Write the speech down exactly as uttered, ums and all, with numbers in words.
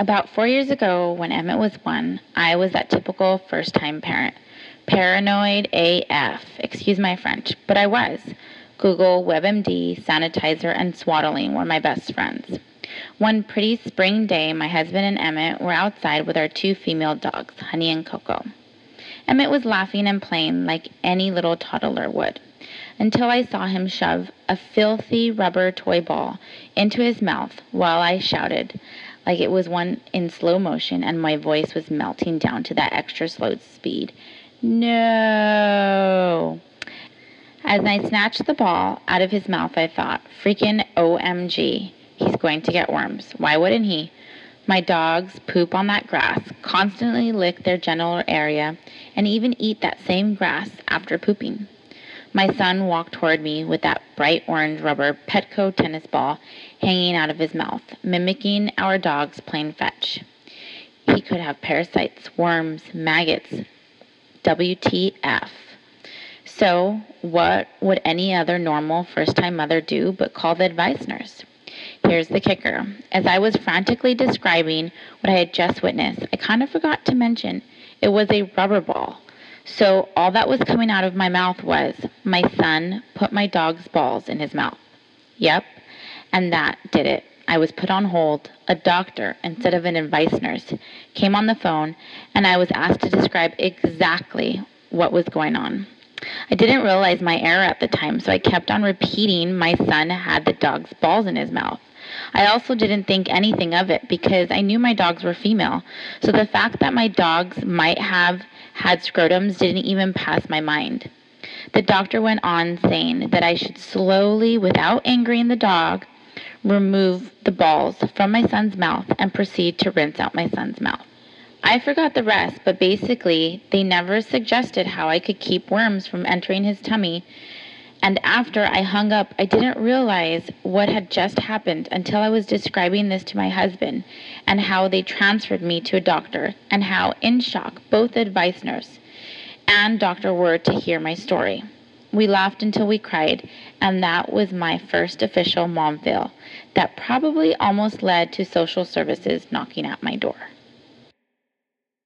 About four years ago, when Emmett was one, I was that typical first-time parent. Paranoid A F, excuse my French, but I was. Google, WebMD, sanitizer, and swaddling were my best friends. One pretty spring day, my husband and Emmett were outside with our two female dogs, Honey and Coco. Emmett was laughing and playing like any little toddler would, until I saw him shove a filthy rubber toy ball into his mouth while I shouted, like it was one in slow motion and my voice was melting down to that extra slow speed. No! As I snatched the ball out of his mouth, I thought, freaking O M G, he's going to get worms. Why wouldn't he? My dogs poop on that grass, constantly lick their genital area, and even eat that same grass after pooping. My son walked toward me with that bright orange rubber Petco tennis ball hanging out of his mouth, mimicking our dog's plain fetch. He could have parasites, worms, maggots, W T F. So, what would any other normal first-time mother do but call the advice nurse? Here's the kicker. As I was frantically describing what I had just witnessed, I kind of forgot to mention it was a rubber ball. So, all that was coming out of my mouth was, my son put my dog's balls in his mouth. Yep, and that did it. I was put on hold. A doctor, instead of an advice nurse, came on the phone, and I was asked to describe exactly what was going on. I didn't realize my error at the time, so I kept on repeating my son had the dog's balls in his mouth. I also didn't think anything of it because I knew my dogs were female, so the fact that my dogs might have had scrotums didn't even pass my mind. The doctor went on saying that I should slowly, without angering the dog, remove the balls from my son's mouth and proceed to rinse out my son's mouth. I forgot the rest, but basically, they never suggested how I could keep worms from entering his tummy, and after I hung up, I didn't realize what had just happened until I was describing this to my husband, and how they transferred me to a doctor, and how, in shock, both advice nurse and doctor were to hear my story. We laughed until we cried, and that was my first official mom fail that probably almost led to social services knocking at my door.